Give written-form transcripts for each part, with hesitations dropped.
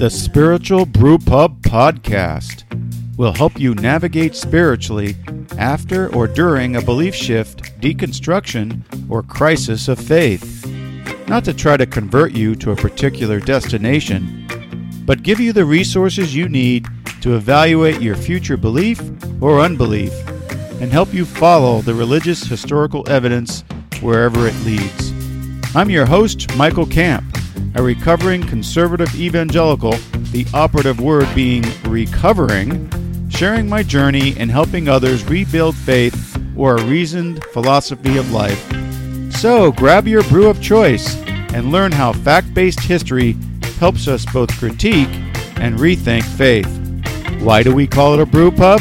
the Spiritual Brewpub podcast. We'll help you navigate spiritually after or during a belief shift, deconstruction, or crisis of faith. Not to try to convert you to a particular destination, but give you the resources you need to evaluate your future belief or unbelief and help you follow the religious historical evidence wherever it leads. I'm your host, Michael Camp, a recovering conservative evangelical, the operative word being recovering, sharing my journey and helping others rebuild faith or a reasoned philosophy of life. So grab your brew of choice and learn how fact-based history helps us both critique and rethink faith. Why do we call it a brew pub?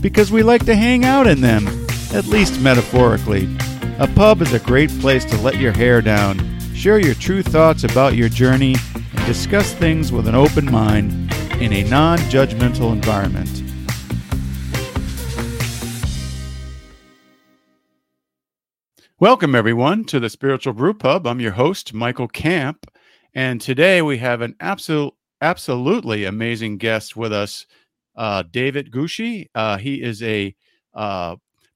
Because we like to hang out in them, at least metaphorically. A pub is a great place to let your hair down, share your true thoughts about your journey, and discuss things with an open mind in a non-judgmental environment. Welcome, everyone, to the Spiritual Brewpub. I'm your host, Michael Camp, and today we have an absolutely amazing guest with us, David Gushee. He is a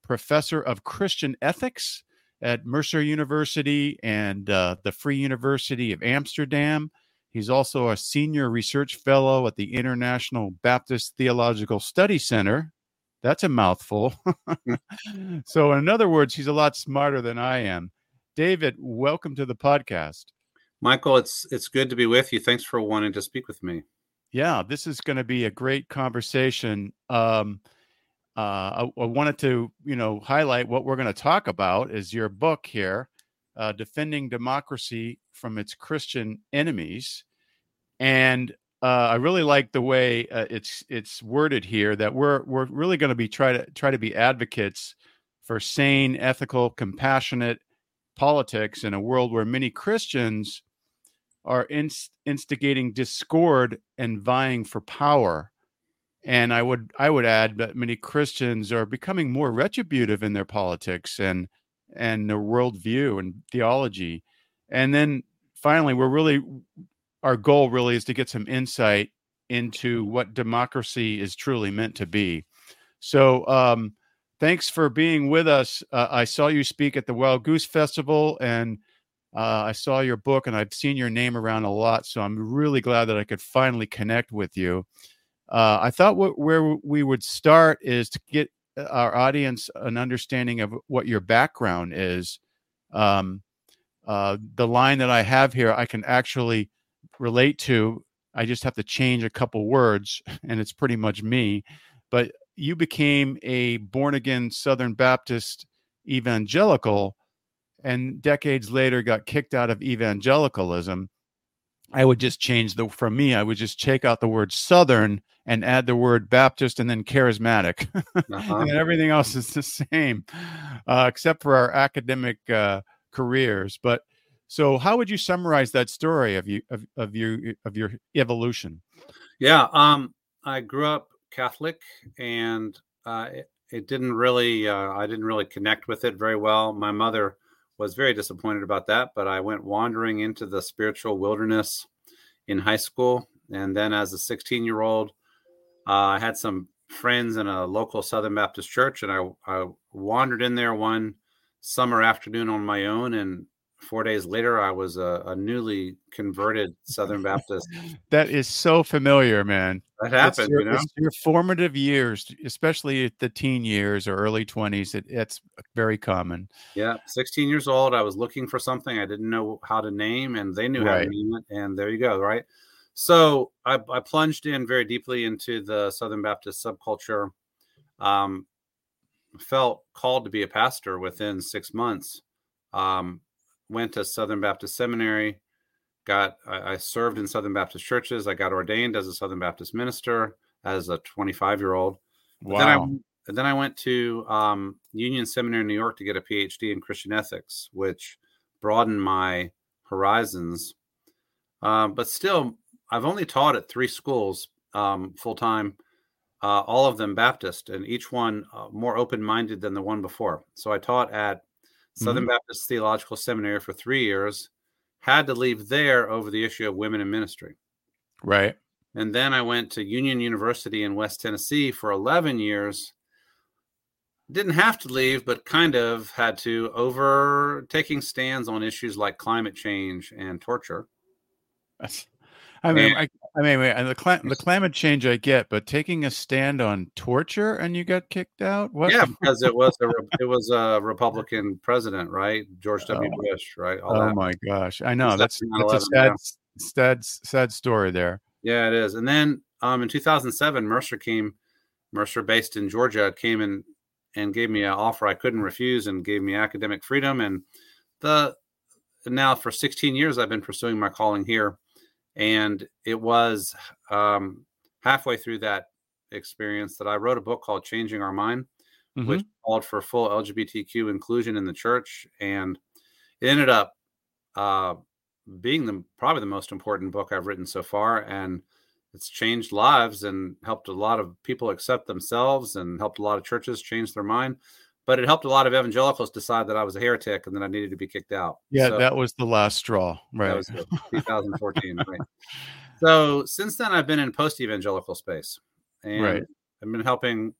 professor of Christian ethics at Mercer University and the Free University of Amsterdam. He's also a senior research fellow at the International Baptist Theological Study Center. That's a mouthful. So in other words, he's a lot smarter than I am. David, welcome to the podcast. Michael, it's good to be with you. Thanks for wanting to speak with me. Yeah, this is going to be a great conversation. I wanted to, highlight what we're going to talk about is your book here, Defending Democracy from Its Christian Enemies. And I really like the way it's worded here, that we're really going to be try to be advocates for sane, ethical, compassionate politics in a world where many Christians are instigating discord and vying for power. And I would add that many Christians are becoming more retributive in their politics and their worldview and theology. And then finally, our goal really is to get some insight into what democracy is truly meant to be. So thanks for being with us. I saw you speak at the Wild Goose Festival, and I saw your book, and I've seen your name around a lot. So I'm really glad that I could finally connect with you. I thought where we would start is to get our audience an understanding of what your background is. The line that I have here, I can actually relate to. I just have to change a couple words, and it's pretty much me. But you became a born-again Southern Baptist evangelical, and decades later got kicked out of evangelicalism. I would just take out the word Southern and add the word Baptist and then charismatic. And everything else is the same, except for our academic careers. But so how would you summarize that story of your evolution? Yeah. I grew up Catholic, and I didn't really connect with it very well. My mother was very disappointed about that, but I went wandering into the spiritual wilderness in high school. And then as a 16-year-old, I had some friends in a local Southern Baptist church, and I wandered in there one summer afternoon on my own, and 4 days later, I was a newly converted Southern Baptist. That is so familiar, man. That happened, It's your formative years, especially the teen years or early 20s. It's very common. Yeah, 16 years old, I was looking for something I didn't know how to name, and they knew how to name it, and there you go, right? So I plunged in very deeply into the Southern Baptist subculture. Felt called to be a pastor within 6 months. Went to Southern Baptist Seminary, I served in Southern Baptist churches. I got ordained as a Southern Baptist minister as a 25-year-old. Wow. Then I went to Union Seminary in New York to get a PhD in Christian ethics, which broadened my horizons. But still, I've only taught at 3 schools full-time, all of them Baptist, and each one more open-minded than the one before. So I taught at Southern Baptist Theological Seminary for 3 years, had to leave there over the issue of women in ministry. Right. And then I went to Union University in West Tennessee for 11 years. Didn't have to leave, but kind of had to, over taking stands on issues like climate change and torture. The climate change I get, but taking a stand on torture and you got kicked out? What? Yeah, because it was a Republican president, right? George W. Bush, right? My gosh. I know. That's a sad story there. Yeah, it is. And then in 2007, Mercer, based in Georgia, came in and gave me an offer I couldn't refuse and gave me academic freedom. And now for 16 years, I've been pursuing my calling here. And it was halfway through that experience that I wrote a book called Changing Our Mind, mm-hmm. which called for full LGBTQ inclusion in the church. And it ended up being probably the most important book I've written so far. And it's changed lives and helped a lot of people accept themselves and helped a lot of churches change their mind. But it helped a lot of evangelicals decide that I was a heretic and that I needed to be kicked out. Yeah, so that was the last straw, right? That was 2014, right? So since then, I've been in post-evangelical space. And right. I've been helping,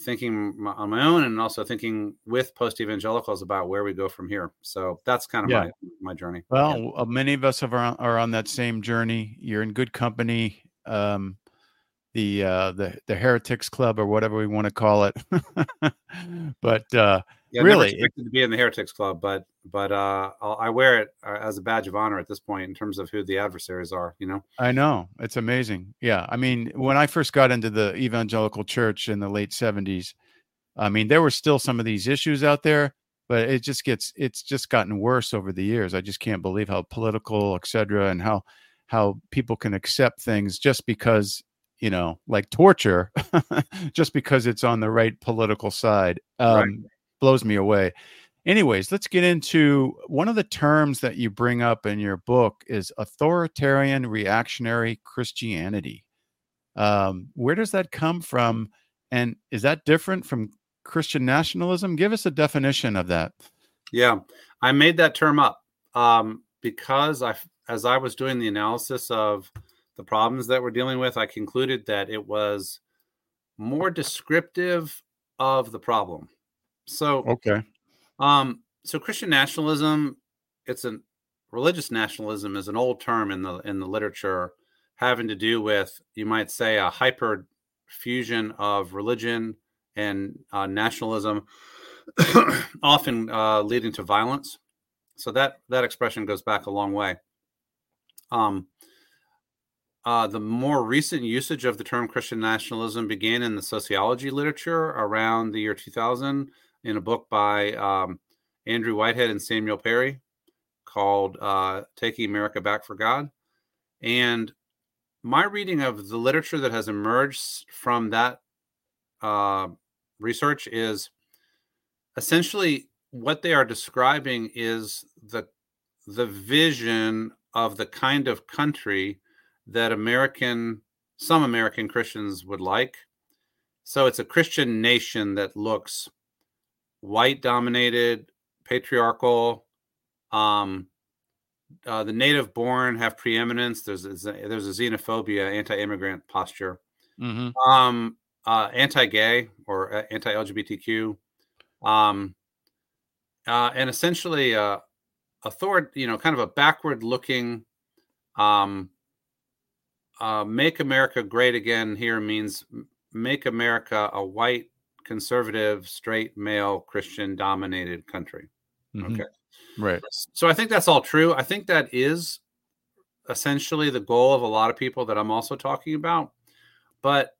thinking on my own and also thinking with post-evangelicals about where we go from here. So that's kind of my journey. Well, many of us are on that same journey. You're in good company. The Heretics Club or whatever we want to call it, but really, I never expected to be in the Heretics Club, but I wear it as a badge of honor at this point in terms of who the adversaries are. You know, I know it's amazing. Yeah, I mean, when I first got into the evangelical church in the late 70s, I mean, there were still some of these issues out there, but it's just gotten worse over the years. I just can't believe how political, et cetera, and how people can accept things just because. You know, like torture, just because it's on the right political side, blows me away. Anyways, let's get into one of the terms that you bring up in your book is authoritarian reactionary Christianity. Where does that come from? And is that different from Christian nationalism? Give us a definition of that. Yeah, I made that term up because as I was doing the analysis of the problems that we're dealing with, I concluded that it was more descriptive of the problem. So, so Christian nationalism, religious nationalism is an old term in the literature, having to do with, you might say, a hyper fusion of religion and nationalism, often leading to violence. So that expression goes back a long way. The more recent usage of the term Christian nationalism began in the sociology literature around the year 2000 in a book by Andrew Whitehead and Samuel Perry called Taking America Back for God. And my reading of the literature that has emerged from that research is essentially what they are describing is the vision of the kind of country that some American Christians would like. So it's a Christian nation that looks white-dominated, patriarchal. The native-born have preeminence. There's a xenophobia, anti-immigrant posture, mm-hmm. Anti-gay or anti-LGBTQ, and essentially kind of a backward-looking. Make America great again here means make America a white, conservative, straight, male, Christian-dominated country. Mm-hmm. Okay. Right. So I think that's all true. I think that is essentially the goal of a lot of people that I'm also talking about. But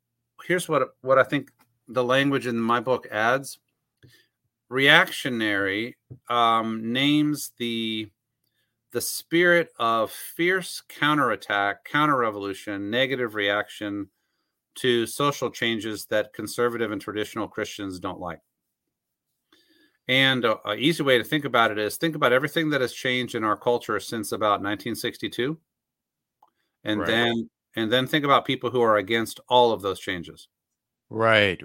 here's what I think the language in my book adds. Reactionary names the spirit of fierce counterattack, counter-revolution, negative reaction to social changes that conservative and traditional Christians don't like. And an easy way to think about it is think about everything that has changed in our culture since about 1962. And then think about people who are against all of those changes. Right.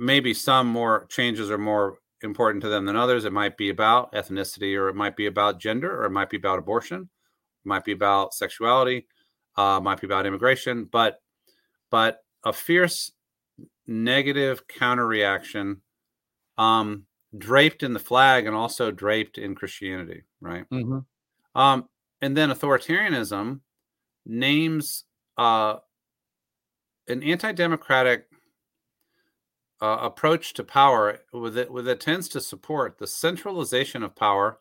Maybe some more changes are more important to them than others. It might be about ethnicity, or it might be about gender, or it might be about abortion, it might be about sexuality, might be about immigration, but a fierce negative counterreaction draped in the flag and also draped in Christianity, right? Mm-hmm. And then authoritarianism names an anti-democratic approach to power that tends to support the centralization of power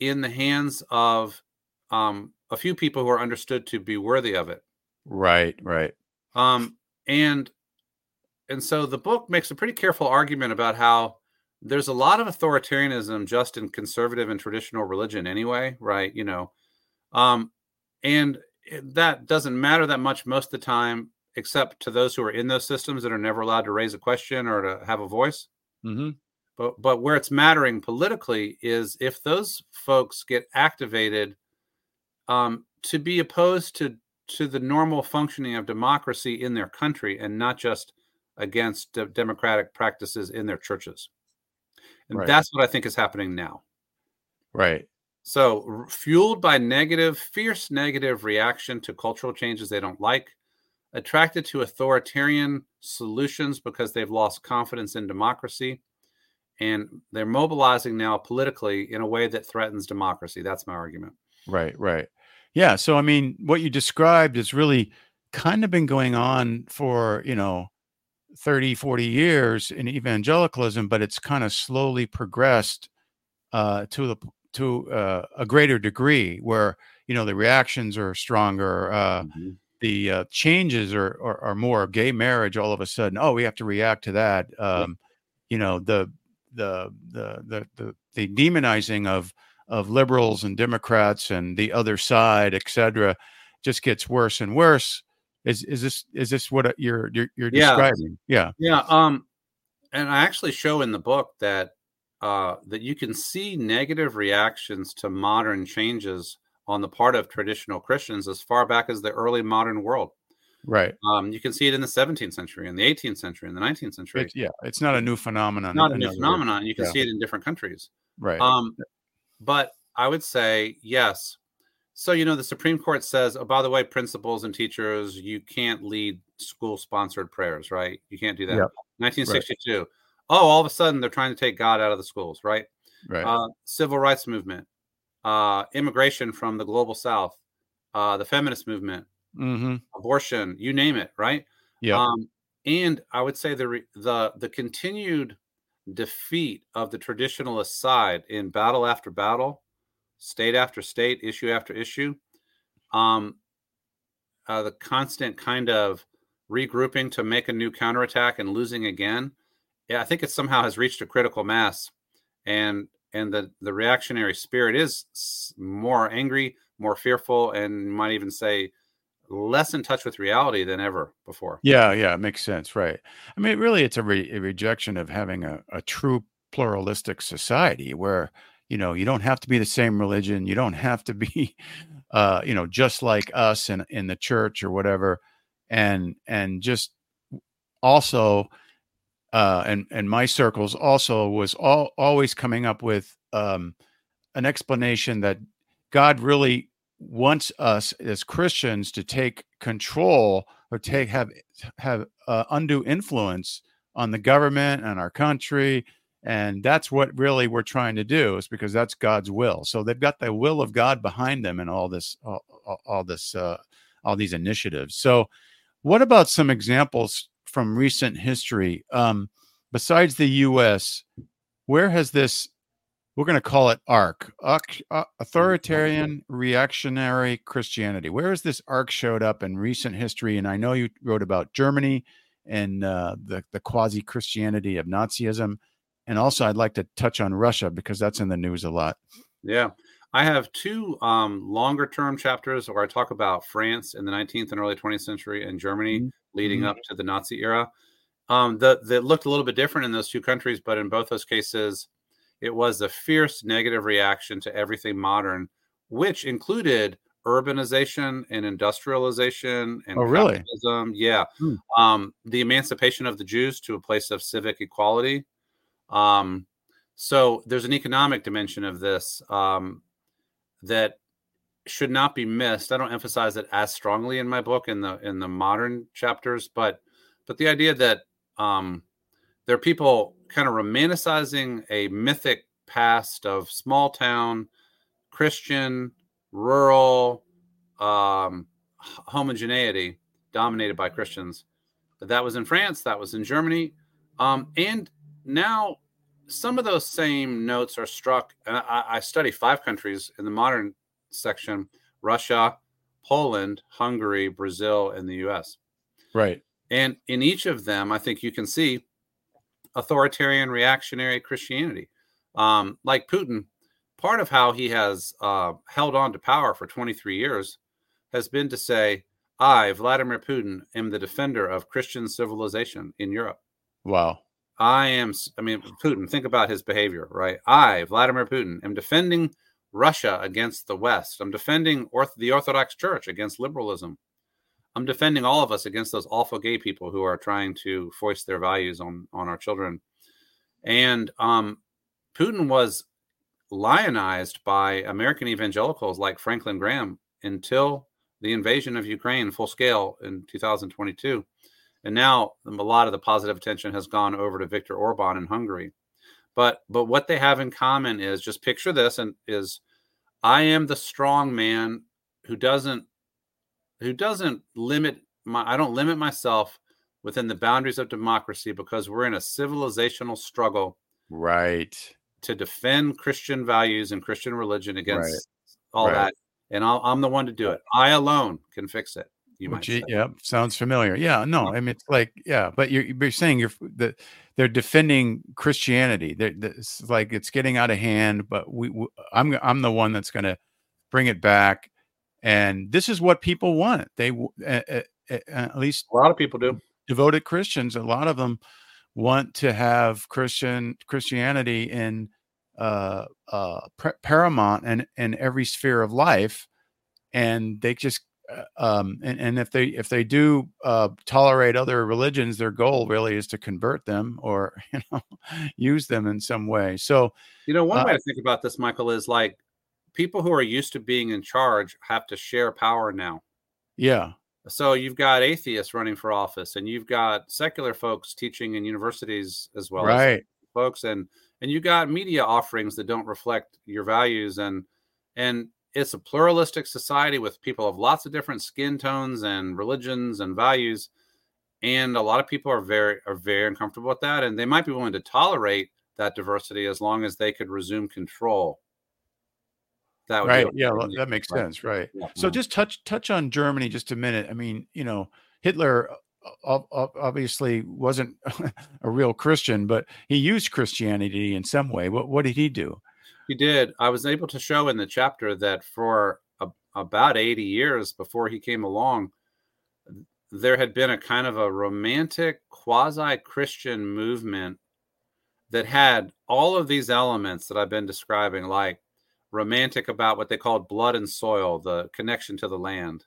in the hands of a few people who are understood to be worthy of it. Right, right. And so the book makes a pretty careful argument about how there's a lot of authoritarianism just in conservative and traditional religion anyway, right? You know, and that doesn't matter that much most of the time, except to those who are in those systems that are never allowed to raise a question or to have a voice. Mm-hmm. But where it's mattering politically is if those folks get activated to be opposed to the normal functioning of democracy in their country and not just against democratic practices in their churches. And right. That's what I think is happening now. Right. So fueled by fierce negative reaction to cultural changes they don't like, attracted to authoritarian solutions because they've lost confidence in democracy, and they're mobilizing now politically in a way that threatens democracy. That's my argument. Right, right. Yeah. So, I mean, what you described has really kind of been going on for, 30, 40 years in evangelicalism, but it's kind of slowly progressed to a greater degree where, the reactions are stronger. Mm-hmm. The changes are more gay marriage all of a sudden. Oh, we have to react to that. The demonizing of liberals and Democrats and the other side, et cetera, just gets worse and worse. Is this what you're describing? Yeah. And I actually show in the book that you can see negative reactions to modern changes on the part of traditional Christians as far back as the early modern world. Right. You can see it in the 17th century, in the 18th century, in the 19th century. It's not a new phenomenon. Not a new phenomenon. You can see it in different countries. Right. But I would say, yes. So, the Supreme Court says, oh, by the way, principals and teachers, you can't lead school-sponsored prayers, right? You can't do that. Yep. 1962. Right. Oh, all of a sudden, they're trying to take God out of the schools, right? Right. Civil rights movement. Immigration from the global South, the feminist movement, mm-hmm. abortion, you name it, right? Yeah. And I would say the continued defeat of the traditionalist side in battle after battle, state after state, issue after issue, the constant kind of regrouping to make a new counterattack and losing again. Yeah, I think it somehow has reached a critical mass, and the reactionary spirit is more angry, more fearful, and you might even say less in touch with reality than ever before. Yeah, it makes sense, right? I mean, really, it's a rejection of having a true pluralistic society where, you don't have to be the same religion, you don't have to be, just like us in the church or whatever, and just also... and my circles also was always coming up with an explanation that God really wants us as Christians to take control or have undue influence on the government and our country, and that's what really we're trying to do, is because that's God's will. So they've got the will of God behind them in all these initiatives. So, what about some examples from recent history, besides the U.S., where has this, we're going to call it ARC, authoritarian reactionary Christianity, where has this ARC showed up in recent history? And I know you wrote about Germany and the quasi-Christianity of Nazism. And also I'd like to touch on Russia because that's in the news a lot. Yeah. I have two longer term chapters where I talk about France in the 19th and early 20th century and Germany mm-hmm. leading mm-hmm. up to the Nazi era. That looked a little bit different in those two countries, but in both those cases, it was a fierce negative reaction to everything modern, which included urbanization and industrialization and capitalism. Yeah. Mm. The emancipation of the Jews to a place of civic equality. So there's an economic dimension of this. That should not be missed. I don't emphasize it as strongly in my book in the modern chapters, but the idea that there are people kind of romanticizing a mythic past of small town, Christian, rural, homogeneity dominated by Christians. That was in France, that was in Germany. And now some of those same notes are struck. And I study 5 countries in the modern section: Russia, Poland, Hungary, Brazil, and the US. Right. And in each of them, I think you can see authoritarian, reactionary Christianity. Like Putin, part of how he has held on to power for 23 years has been to say, I, Vladimir Putin, am the defender of Christian civilization in Europe. Wow. Putin, think about his behavior, right? I, Vladimir Putin, am defending Russia against the West. I'm defending the Orthodox Church against liberalism. I'm defending all of us against those awful gay people who are trying to foist their values on our children. And Putin was lionized by American evangelicals like Franklin Graham until the invasion of Ukraine full scale in 2022. And now a lot of the positive attention has gone over to Viktor Orbán in Hungary. But what they have in common is, just picture this, and is, I am the strong man who doesn't limit I don't limit myself within the boundaries of democracy, because we're in a civilizational struggle, right, to defend Christian values and Christian religion against that. And I'm the one to do it. I alone can fix it. Yeah, sounds familiar. Yeah, no, I mean, it's like, yeah, but you're saying they're defending Christianity. It's like it's getting out of hand, but I'm the one that's going to bring it back. And this is what people want. They at least a lot of people do. Devoted Christians, a lot of them want to have Christianity in paramount and every sphere of life, and they just and if they do tolerate other religions, their goal really is to convert them or use them in some way. So one way to think about this, Michael, is like, people who are used to being in charge have to share power now. Yeah. So you've got atheists running for office, and you've got secular folks teaching in universities as well, right, as folks, and you got media offerings that don't reflect your values, and it's a pluralistic society with people of lots of different skin tones and religions and values, and a lot of people are very uncomfortable with that, and they might be willing to tolerate that diversity as long as they could resume control. That would be that makes sense, right? Yeah. So just touch on Germany just a minute. I mean, Hitler obviously wasn't a real Christian, but he used Christianity in some way. What did he do? He did. I was able to show in the chapter that for about 80 years before he came along, there had been a kind of a romantic quasi-Christian movement that had all of these elements that I've been describing, like romantic about what they called blood and soil, the connection to the land,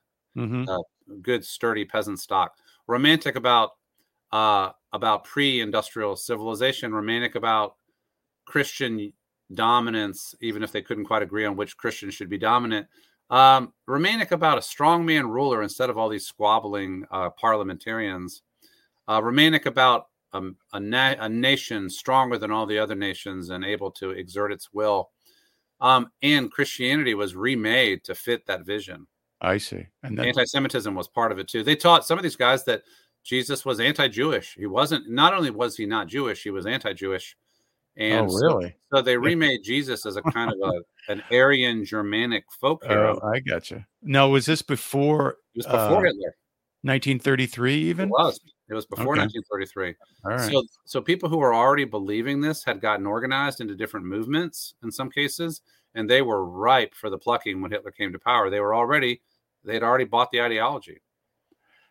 good sturdy peasant stock, romantic about pre-industrial civilization, romantic about Christian dominance, even if they couldn't quite agree on which Christian should be dominant, romantic about a strongman ruler instead of all these squabbling parliamentarians, romantic about a nation stronger than all the other nations and able to exert its will. And Christianity was remade to fit that vision. I see. And anti-Semitism was part of it too. They taught some of these guys that Jesus was anti-Jewish. He wasn't, not only was he not Jewish, he was anti-Jewish. And so they remade Jesus as a kind of an Aryan Germanic folk hero. I gotcha. Now, was this before? It was before Hitler. 1933 even? It was before 1933. All right. So people who were already believing this had gotten organized into different movements in some cases, and they were ripe for the plucking when Hitler came to power. They'd already bought the ideology.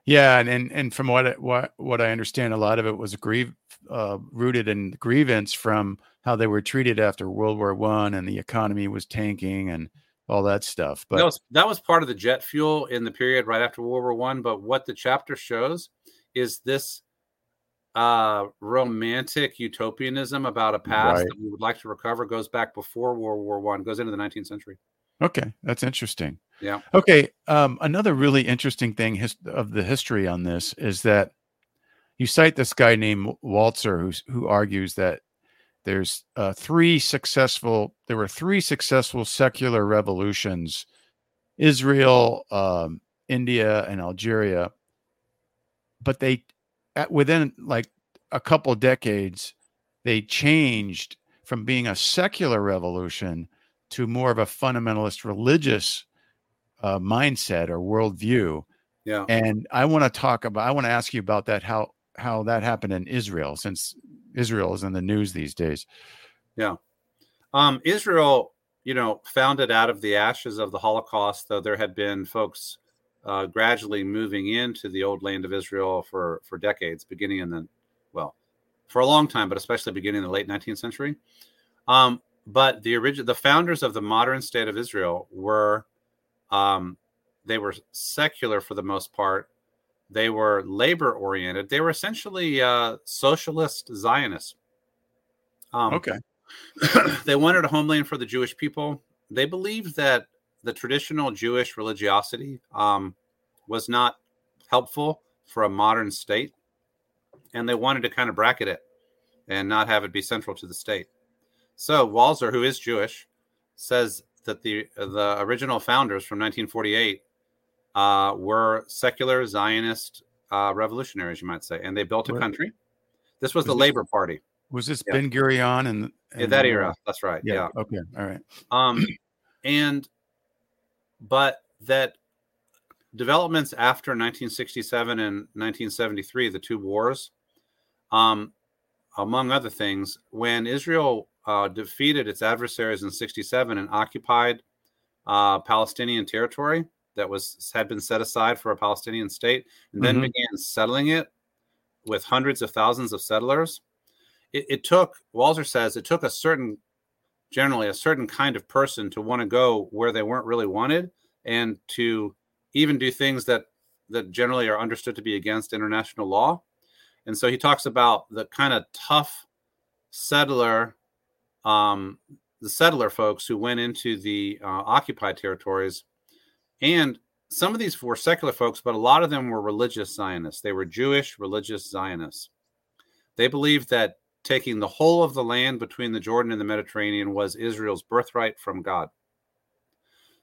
Yeah, and from what I understand, a lot of it was rooted in grievance from how they were treated after World War I, and the economy was tanking and all that stuff. But that was part of the jet fuel in the period right after World War I. But what the chapter shows is this romantic utopianism about a past that we would like to recover goes back before World War I, goes into the 19th century. Okay, that's interesting. Yeah. Okay. Another really interesting thing of the history on this is that you cite this guy named Walzer, who argues that there's there were three successful secular revolutions: Israel, India, and Algeria. But within like a couple decades, they changed from being a secular revolution to more of a fundamentalist religious mindset or worldview. Yeah. And I want to ask you about that, how that happened in Israel, since Israel is in the news these days. Yeah. Israel, founded out of the ashes of the Holocaust, though there had been folks gradually moving into the old land of Israel for decades, beginning for a long time, but especially beginning in the late 19th century. But the founders of the modern state of Israel were, they were secular for the most part. They were labor-oriented. They were essentially socialist Zionists. Okay. They wanted a homeland for the Jewish people. They believed that the traditional Jewish religiosity was not helpful for a modern state, and they wanted to kind of bracket it and not have it be central to the state. So Walzer, who is Jewish, says that the original founders from 1948 were secular Zionist revolutionaries, you might say, and they built a country. This was the Labor Party. Was this Ben Gurion and that era? That's right. Yeah. Okay. All right. But that developments after 1967 and 1973, the two wars, among other things, when Israel defeated its adversaries in 1967 and occupied Palestinian territory that had been set aside for a Palestinian state, and then began settling it with hundreds of thousands of settlers. It took, Walzer says, generally a certain kind of person to want to go where they weren't really wanted, and to even do things that generally are understood to be against international law. And so he talks about the kind of tough settler folks who went into the occupied territories. And some of these were secular folks, but a lot of them were religious Zionists. They were Jewish religious Zionists. They believed that taking the whole of the land between the Jordan and the Mediterranean was Israel's birthright from God.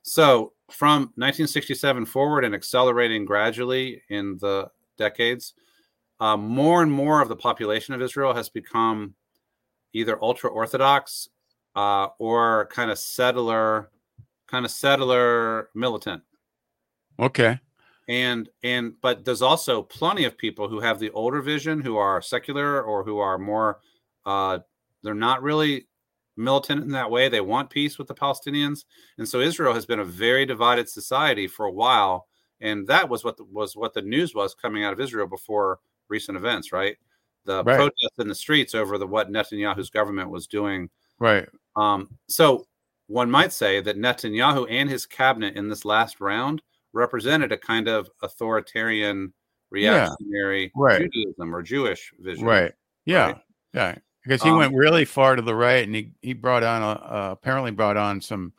So from 1967 forward, and accelerating gradually in the decades, more and more of the population of Israel has become either ultra-Orthodox or kind of settler militant. Okay. But there's also plenty of people who have the older vision, who are secular, or who are more, they're not really militant in that way. They want peace with the Palestinians. And so Israel has been a very divided society for a while. And that was what the news was coming out of Israel before recent events, right? The protests in the streets over what Netanyahu's government was doing. Right. So one might say that Netanyahu and his cabinet in this last round represented a kind of authoritarian, reactionary Judaism or Jewish vision. Right. Yeah. Right? Yeah. Because he went really far to the right, and he apparently brought on some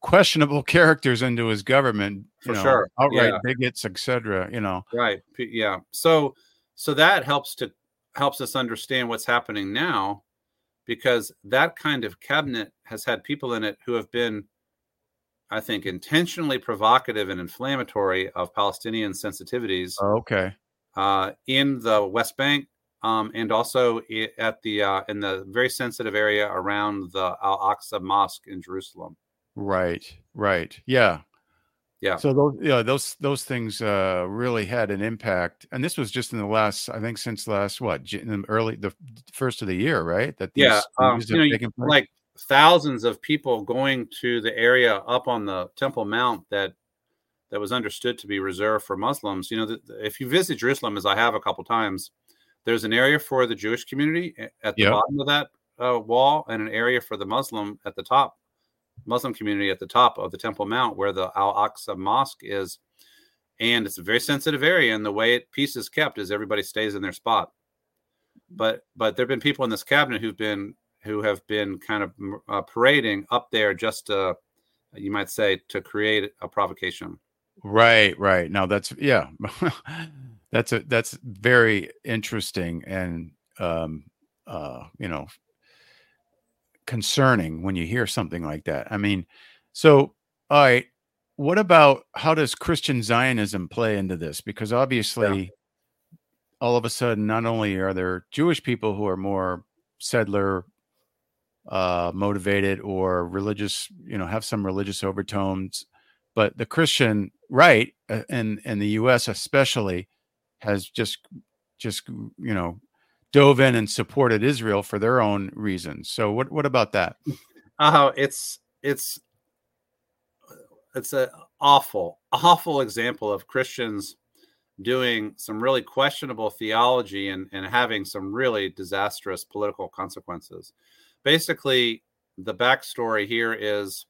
questionable characters into his government. For sure. Outright bigots, etc. Right. Yeah. So that helps us understand what's happening now, because that kind of cabinet has had people in it who have been, I think, intentionally provocative and inflammatory of Palestinian sensitivities. Oh, okay. In the West Bank, and also at the in the very sensitive area around the Al Aqsa Mosque in Jerusalem. Right. Yeah. So those things really had an impact, and this was just in the last, I think, since the first of the year, right? That these taking place. Like, thousands of people going to the area up on the Temple Mount that was understood to be reserved for Muslims. If you visit Jerusalem, as I have a couple times, there's an area for the Jewish community at the bottom of that wall, and an area for the Muslim community at the top of the Temple Mount, where the Al-Aqsa Mosque is. And it's a very sensitive area, and the way peace is kept is everybody stays in their spot. But there have been people in this cabinet who've been kind of parading up there just to you might say, to create a provocation. Right. Now that's, yeah, that's very interesting and, concerning when you hear something like that. I mean, so, all right, what about, how does Christian Zionism play into this? Because obviously all of a sudden, not only are there Jewish people who are more settler motivated or religious, have some religious overtones, but the Christian right in the U.S. especially has just dove in and supported Israel for their own reasons. So what about that? Oh, it's an awful example of Christians doing some really questionable theology and having some really disastrous political consequences. Basically, the backstory here is,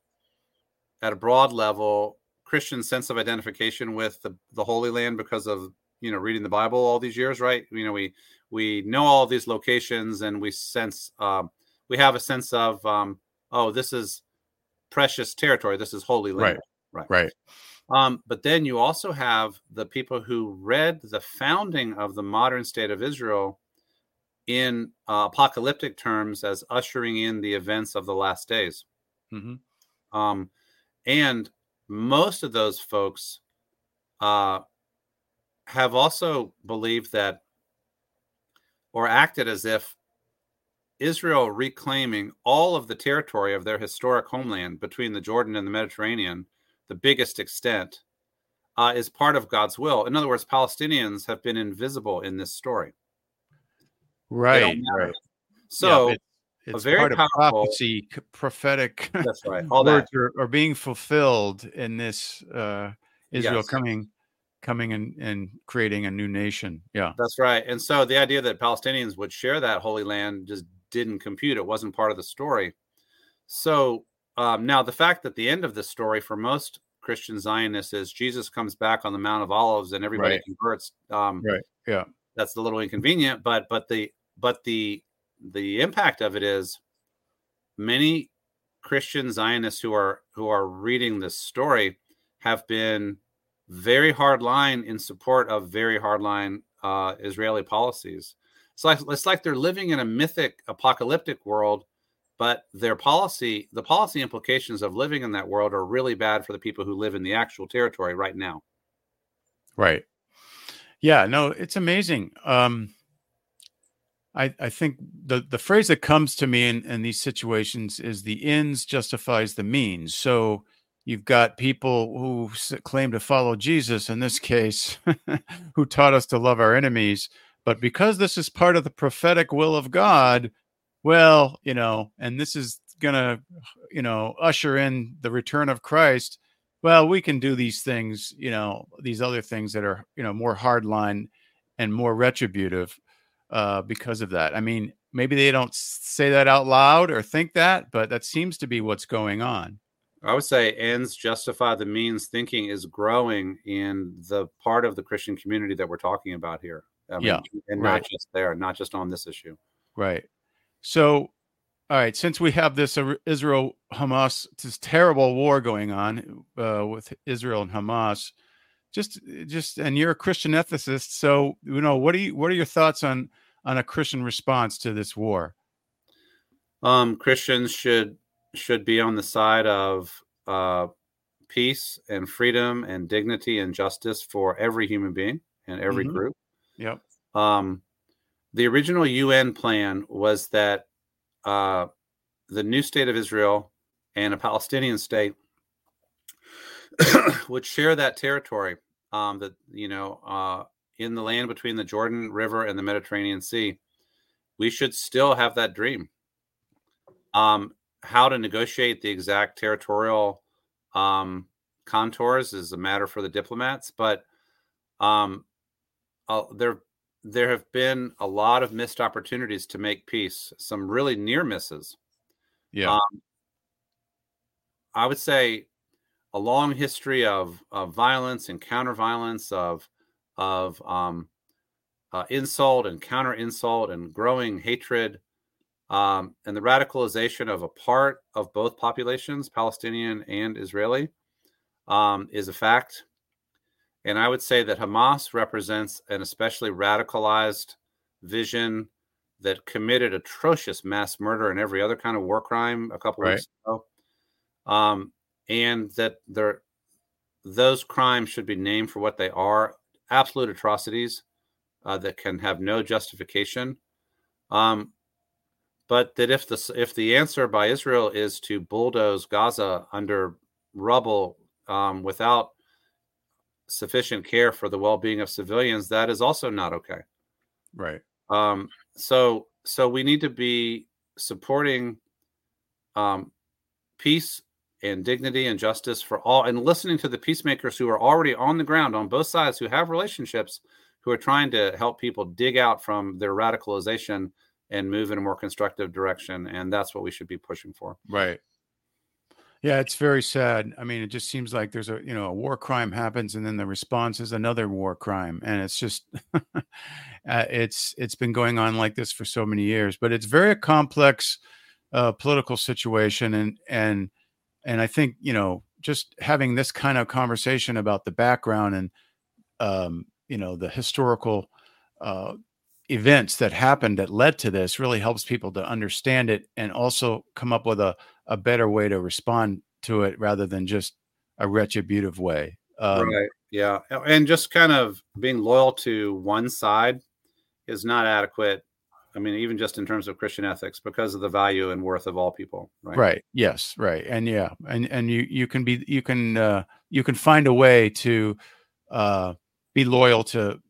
at a broad level, Christian sense of identification with the Holy Land because of, reading the Bible all these years, right? We know all these locations and we sense, we have a sense of, this is precious territory. This is Holy Land. Right. But then you also have the people who read the founding of the modern state of Israel in apocalyptic terms as ushering in the events of the last days. Mm-hmm. And most of those folks have also believed that, or acted as if, Israel reclaiming all of the territory of their historic homeland between the Jordan and the Mediterranean, the biggest extent, is part of God's will. In other words, Palestinians have been invisible in this story. Right. So it's a very part of powerful prophecy, prophetic. That's right. All words that are being fulfilled in this Israel coming and creating a new nation. Yeah, that's right. And so the idea that Palestinians would share that Holy Land just didn't compute. It wasn't part of the story. So now the fact that the end of this story for most Christian Zionists is Jesus comes back on the Mount of Olives and everybody converts. Yeah, that's a little inconvenient, but the impact of it is many Christian Zionists who are reading this story have been very hardline in support of very hardline Israeli policies. It's like they're living in a mythic apocalyptic world, but the policy implications of living in that world are really bad for the people who live in the actual territory right now. Right. Yeah, no, it's amazing. I think the phrase that comes to me in these situations is the ends justifies the means. So you've got people who claim to follow Jesus, in this case, who taught us to love our enemies. But because this is part of the prophetic will of God, well, and this is going to, usher in the return of Christ. Well, we can do these things, these other things that are, more hardline and more retributive. Because of that. I mean, maybe they don't say that out loud or think that, but that seems to be what's going on. I would say ends justify the means thinking is growing in the part of the Christian community that we're talking about here. Not just there, not just on this issue. Right. So, all right, since we have this Israel-Hamas, this terrible war going on with Israel and Hamas, just, and you're a Christian ethicist, so, what are your thoughts on a Christian response to this war? Christians should be on the side of peace and freedom and dignity and justice for every human being and every group. Yep. The original UN plan was that the new state of Israel and a Palestinian state would share that territory in the land between the Jordan River and the Mediterranean Sea. We should still have that dream. How to negotiate the exact territorial contours is a matter for the diplomats, but there have been a lot of missed opportunities to make peace, some really near misses. Yeah. I would say a long history of violence and counter-violence, of insult and counter-insult and growing hatred and the radicalization of a part of both populations, Palestinian and Israeli, is a fact. And I would say that Hamas represents an especially radicalized vision that committed atrocious mass murder and every other kind of war crime a couple weeks ago. And that those crimes should be named for what they are, absolute atrocities that can have no justification. But that if the answer by Israel is to bulldoze Gaza under rubble without sufficient care for the well-being of civilians, that is also not okay. Right. So we need to be supporting peace and dignity and justice for all, and listening to the peacemakers who are already on the ground on both sides, who have relationships, who are trying to help people dig out from their radicalization and move in a more constructive direction. And that's what we should be pushing for. Right. Yeah, it's very sad. I mean, it just seems like there's a war crime happens, and then the response is another war crime. And it's just, it's been going on like this for so many years, but it's very complex political situation. And I think, just having this kind of conversation about the background and, the historical events that happened that led to this really helps people to understand it and also come up with a better way to respond to it rather than just a retributive way. Right. Yeah. And just kind of being loyal to one side is not adequate. I mean, even just in terms of Christian ethics, because of the value and worth of all people. Right. Right. Yes. Right. And yeah. And you can find a way to be loyal to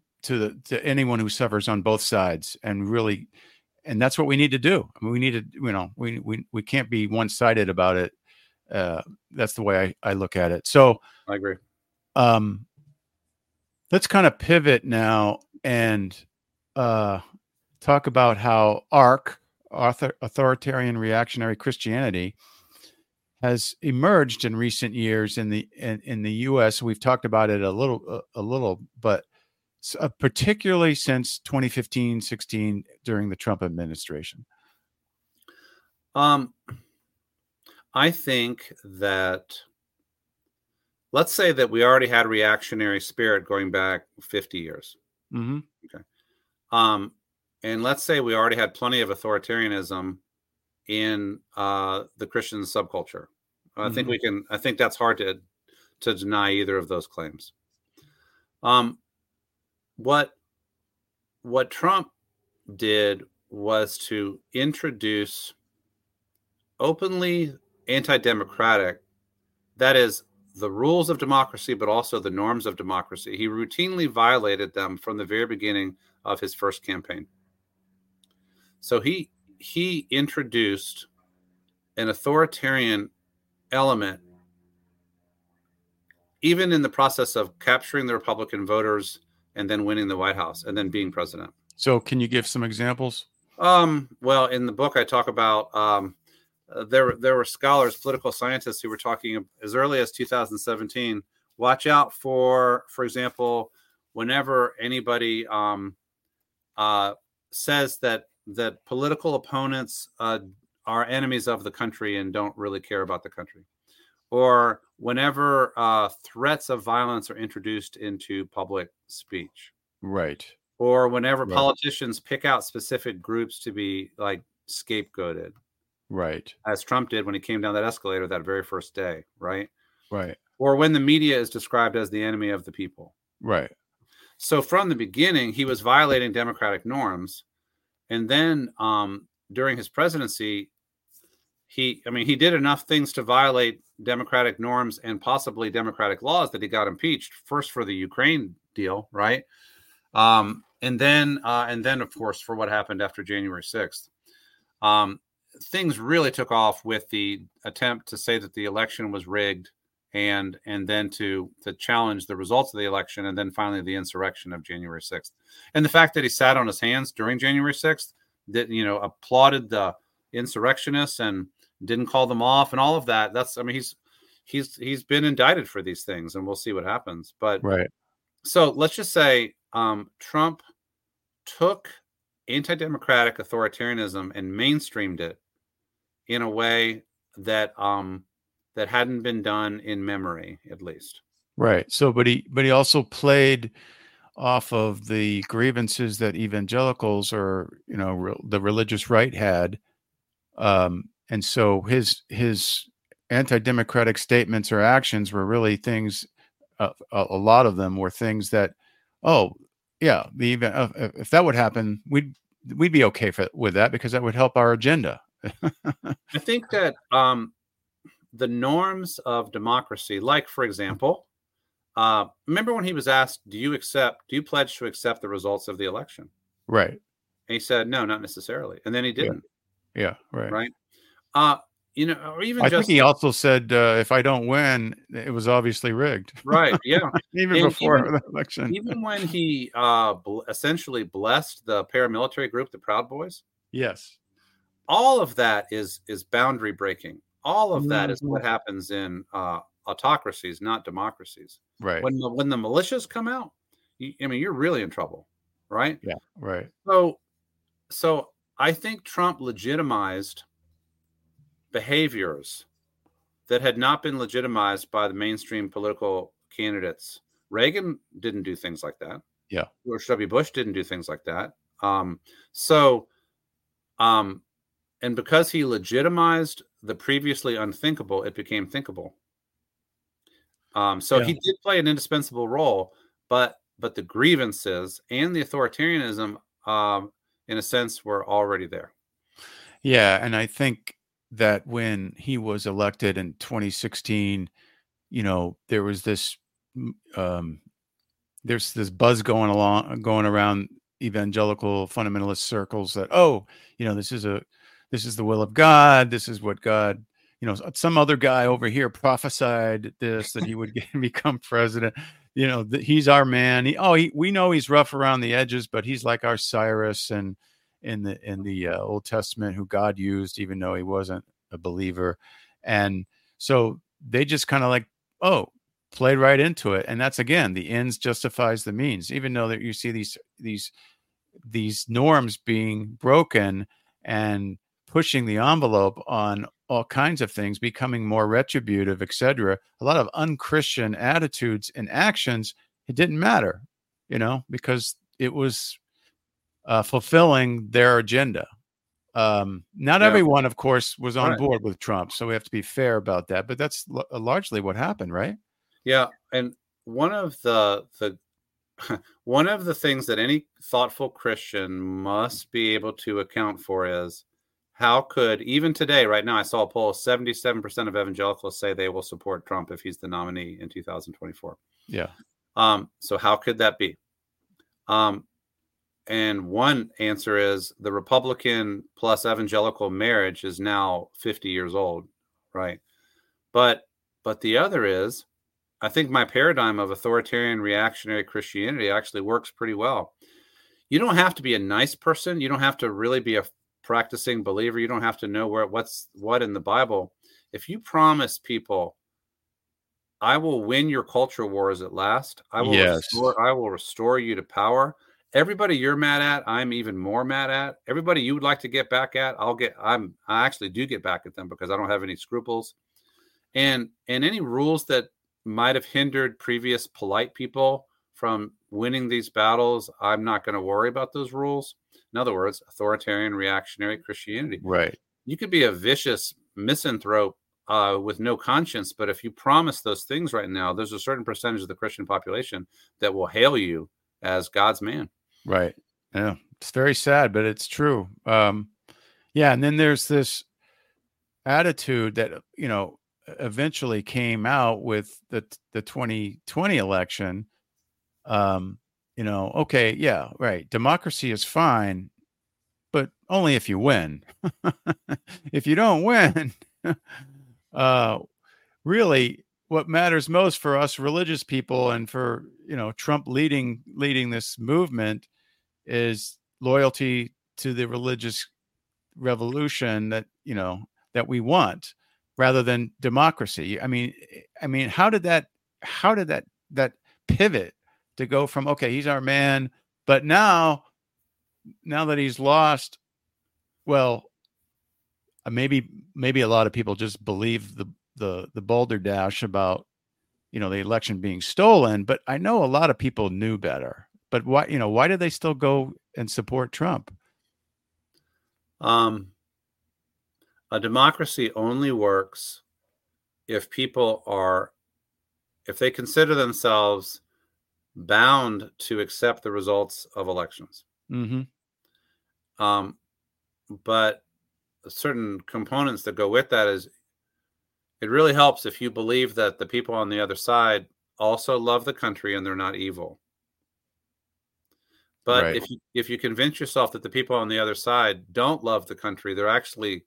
anyone who suffers on both sides, and really, and that's what we need to do. I mean, we need to, we can't be one-sided about it. That's the way I look at it. So I agree. Let's kind of pivot now and talk about how ARC, Authoritarian Reactionary Christianity, has emerged in recent years in the U.S. We've talked about it a little, but particularly since 2015, 16, during the Trump administration. I think that, let's say that we already had reactionary spirit going back 50 years. Mm-hmm. Okay. And let's say we already had plenty of authoritarianism in the Christian subculture. I mm-hmm. think we can. I think that's hard to deny either of those claims. What Trump did was to introduce openly anti-democratic, that is, the rules of democracy, but also the norms of democracy. He routinely violated them from the very beginning of his first campaign. So he introduced an authoritarian element, even in the process of capturing the Republican voters and then winning the White House and then being president. So can you give some examples? Well, in the book I talk about there were scholars, political scientists, who were talking as early as 2017, watch out for example, whenever anybody says that political opponents are enemies of the country and don't really care about the country, or whenever threats of violence are introduced into public speech. Right. Or whenever politicians pick out specific groups to be like scapegoated. Right. As Trump did when he came down that escalator that very first day. Right. Right. Or when the media is described as the enemy of the people. Right. So from the beginning, he was violating democratic norms. And then during his presidency, he did enough things to violate democratic norms and possibly democratic laws that he got impeached, first for the Ukraine deal, right? And then, of course, for what happened after January 6th. Things really took off with the attempt to say that the election was rigged and then to challenge the results of the election, and then finally the insurrection of January 6th. And the fact that he sat on his hands during January 6th, that, applauded the insurrectionists and didn't call them off and all of that. He's been indicted for these things, and we'll see what happens. But right. So let's just say Trump took anti-democratic authoritarianism and mainstreamed it in a way that that hadn't been done in memory, at least. Right. So, but he also played off of the grievances that evangelicals or the religious right had, and so his anti-democratic statements or actions were really things. A lot of them were things that, if that would happen, we'd be okay with that because that would help our agenda. I think that the norms of democracy, like for example. Remember when he was asked, do you pledge to accept the results of the election? Right. And he said, no, not necessarily. And then he didn't. Yeah. Right. Right. I think he also said, if I don't win, it was obviously rigged. Right. Yeah. Even before the election. Even when he, essentially blessed the paramilitary group, the Proud Boys. Yes. All of that is boundary breaking. All of that is what happens in, autocracies, not democracies. Right. When the militias come out, you're really in trouble, right? Yeah. Right. So I think Trump legitimized behaviors that had not been legitimized by the mainstream political candidates. Reagan didn't do things like that. Yeah. George W. Bush didn't do things like that. And because he legitimized the previously unthinkable, it became thinkable. He did play an indispensable role, but the grievances and the authoritarianism, in a sense, were already there. Yeah, and I think that when he was elected in 2016, there was this there's this buzz going around evangelical fundamentalist circles that this is the will of God, this is what God. Some other guy over here prophesied this, that he would become president. He's our man. We know he's rough around the edges, but he's like our Cyrus and in the Old Testament, who God used, even though he wasn't a believer. And so they just kind of played right into it. And that's, again, the ends justifies the means, even though that you see these norms being broken and pushing the envelope on all kinds of things, becoming more retributive, etc. A lot of unchristian attitudes and actions. It didn't matter, because it was fulfilling their agenda. Everyone, of course, was on board with Trump, so we have to be fair about that. But that's largely what happened, right? Yeah, and one of the things that any thoughtful Christian must be able to account for is, how could, even today, right now, I saw a poll, 77% of evangelicals say they will support Trump if he's the nominee in 2024. Yeah. So how could that be? And one answer is the Republican plus evangelical marriage is now 50 years old, right? But the other is, I think my paradigm of authoritarian reactionary Christianity actually works pretty well. You don't have to be a nice person. You don't have to really be a practicing believer. You don't have to know what's in the Bible. If you promise people, I will win your culture wars at last. I will restore you to power. Everybody you're mad at, I'm even more mad at. Everybody you would like to get back at, I actually do get back at them because I don't have any scruples. And any rules that might have hindered previous polite people from winning these battles, I'm not going to worry about those rules. In other words, authoritarian reactionary Christianity. Right. You could be a vicious misanthrope with no conscience, but if you promise those things right now, there's a certain percentage of the Christian population that will hail you as God's man. Right. Yeah. It's very sad, but it's true. And then there's this attitude that, eventually came out with the 2020 election. Democracy is fine, but only if you win. If you don't win, really what matters most for us religious people and for, Trump leading this movement is loyalty to the religious revolution that we want rather than democracy. I mean, how did that pivot to go from, okay, he's our man, but now now that he's lost, well, maybe a lot of people just believe the balderdash about, you know, the election being stolen. But I know a lot of people knew better. But why, you know, why do they still go and support Trump? A democracy only works if people are, if they consider themselves bound to accept the results of elections. Mm-hmm. But certain components that go with that is, it really helps if you believe that the people on the other side also love the country and they're not evil. But right. if you convince yourself that the people on the other side don't love the country, they're actually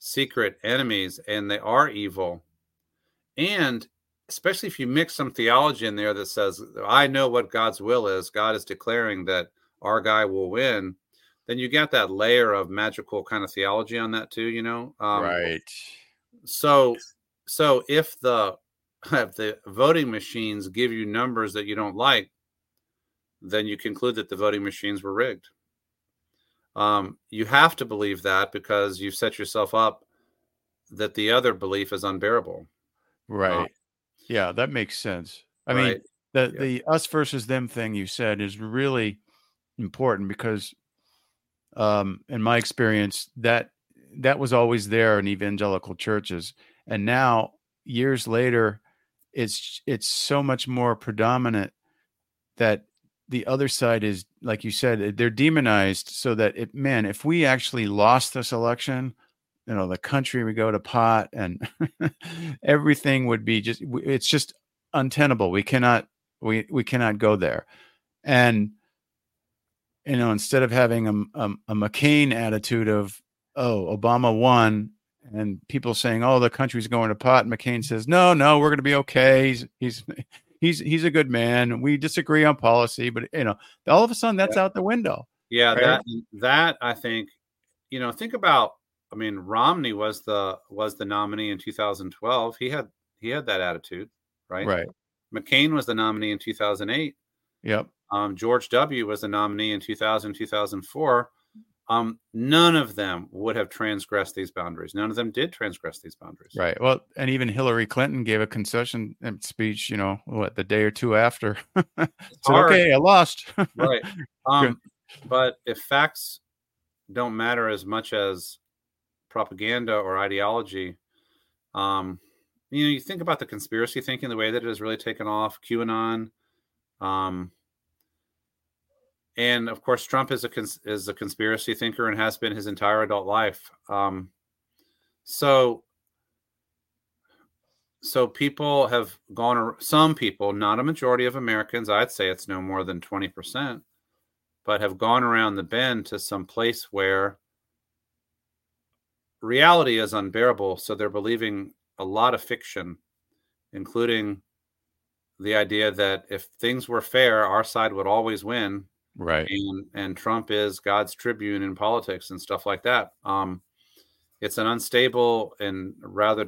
secret enemies and they are evil. And especially if you mix some theology in there that says, I know what God's will is, God is declaring that our guy will win, then you get that layer of magical kind of theology on that too, you know? Right. So if the voting machines give you numbers that you don't like, then you conclude that the voting machines were rigged. You have to believe that because you've set yourself up that the other belief is unbearable. Right. Yeah, that makes sense. I mean, the us versus them thing you said is really important because in my experience, that was always there in evangelical churches. And now, years later, it's so much more predominant that the other side is, like you said, they're demonized. So that if we actually lost this election, you know, the country would go to pot, and everything would be it's just untenable. We cannot go there, and you know, instead of having a McCain attitude of, oh, Obama won. And people saying, "Oh, the country's going to pot." And McCain says, "No, we're going to be okay. He's a good man. We disagree on policy, but you know, all of a sudden that's out the window." Yeah, right? that I think, you know, think about. I mean, Romney was the nominee in 2012. He had that attitude, right? Right. McCain was the nominee in 2008. Yep. George W. was the nominee in 2000, 2004. None of them would have transgressed these boundaries. None of them did transgress these boundaries. Right. Well, and even Hillary Clinton gave a concession speech, you know, the day or two after. Okay, I lost. Right. But if facts don't matter as much as propaganda or ideology, you know, you think about the conspiracy thinking, the way that it has really taken off, QAnon, and of course, Trump is a conspiracy thinker and has been his entire adult life. So people have gone. Some people, not a majority of Americans, I'd say it's no more than 20%, but have gone around the bend to some place where reality is unbearable. So they're believing a lot of fiction, including the idea that if things were fair, our side would always win. Right. And Trump is God's tribune in politics and stuff like that. It's an unstable and rather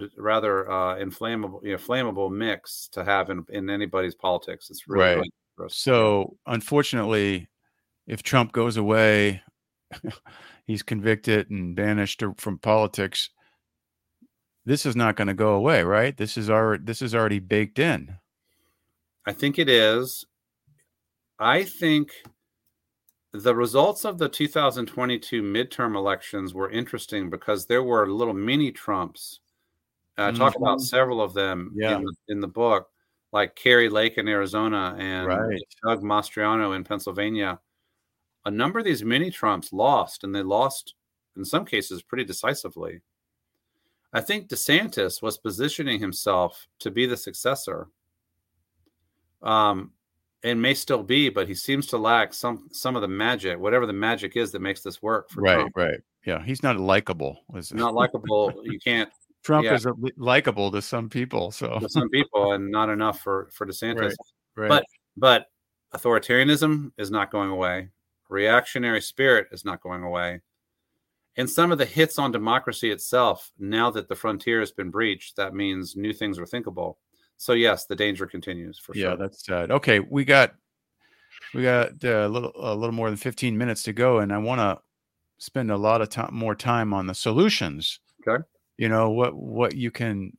inflammable, you know, flammable mix to have in anybody's politics. It's really, really gross. So unfortunately, if Trump goes away, he's convicted and banished from politics. This is not going to go away, right? This is already baked in. I think it is. I think the results of the 2022 midterm elections were interesting because there were little mini Trumps. I talk about several of them in the book, like Carrie Lake in Arizona and Doug Mastriano in Pennsylvania. A number of these mini Trumps lost, and they lost in some cases pretty decisively. I think DeSantis was positioning himself to be the successor. And may still be, but he seems to lack some of the magic, whatever the magic is that makes this work for Trump. Right. Yeah, he's not likable. Not likable. You can't. Trump is likable to some people, and not enough for DeSantis. Right. But authoritarianism is not going away. Reactionary spirit is not going away, and some of the hits on democracy itself. Now that the frontier has been breached, that means new things are thinkable. So yes, the danger continues for sure. Yeah, that's sad. Okay, we got We got a little more than 15 minutes to go, and I want to spend a lot of more time on the solutions. Okay. You know, what we can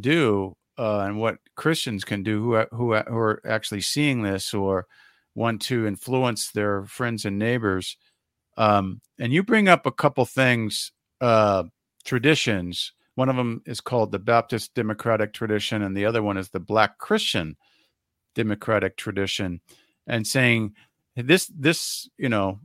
do and what Christians can do who are actually seeing this or want to influence their friends and neighbors. And you bring up a couple things, traditions. One of them is called the Baptist Democratic tradition, and the other one is the Black Christian Democratic tradition, and saying this, you know,